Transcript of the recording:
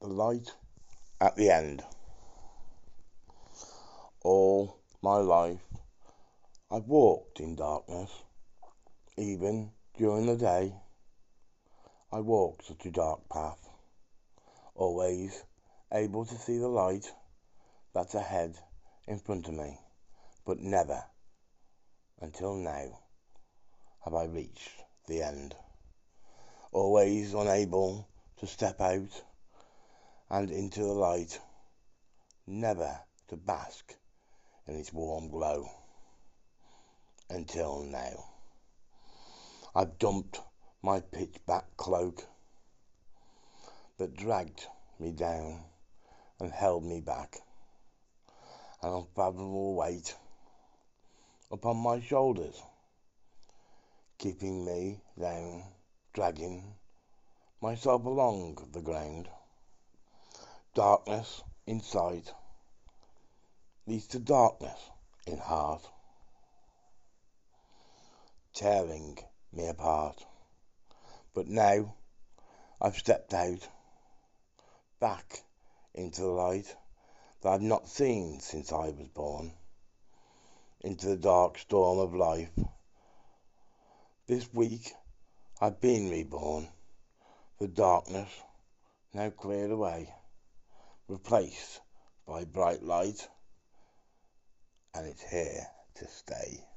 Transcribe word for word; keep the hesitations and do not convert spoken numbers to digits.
the light at the end. All my life I've walked in darkness. Even during the day I walked such a dark path, always able to see the light that's ahead in front of me, but never until now have I reached the end. Always unable to step out and into the light, never to bask in its warm glow, until now. I've dumped my pitch-black cloak that dragged me down and held me back, an unfathomable weight upon my shoulders, keeping me down, dragging myself along the ground. Darkness in sight leads to darkness in heart, tearing me apart. But now I've stepped out, back into the light that I've not seen since I was born, into the dark storm of life. This week I've been reborn, the darkness now cleared away, replaced by bright light, and it's here to stay.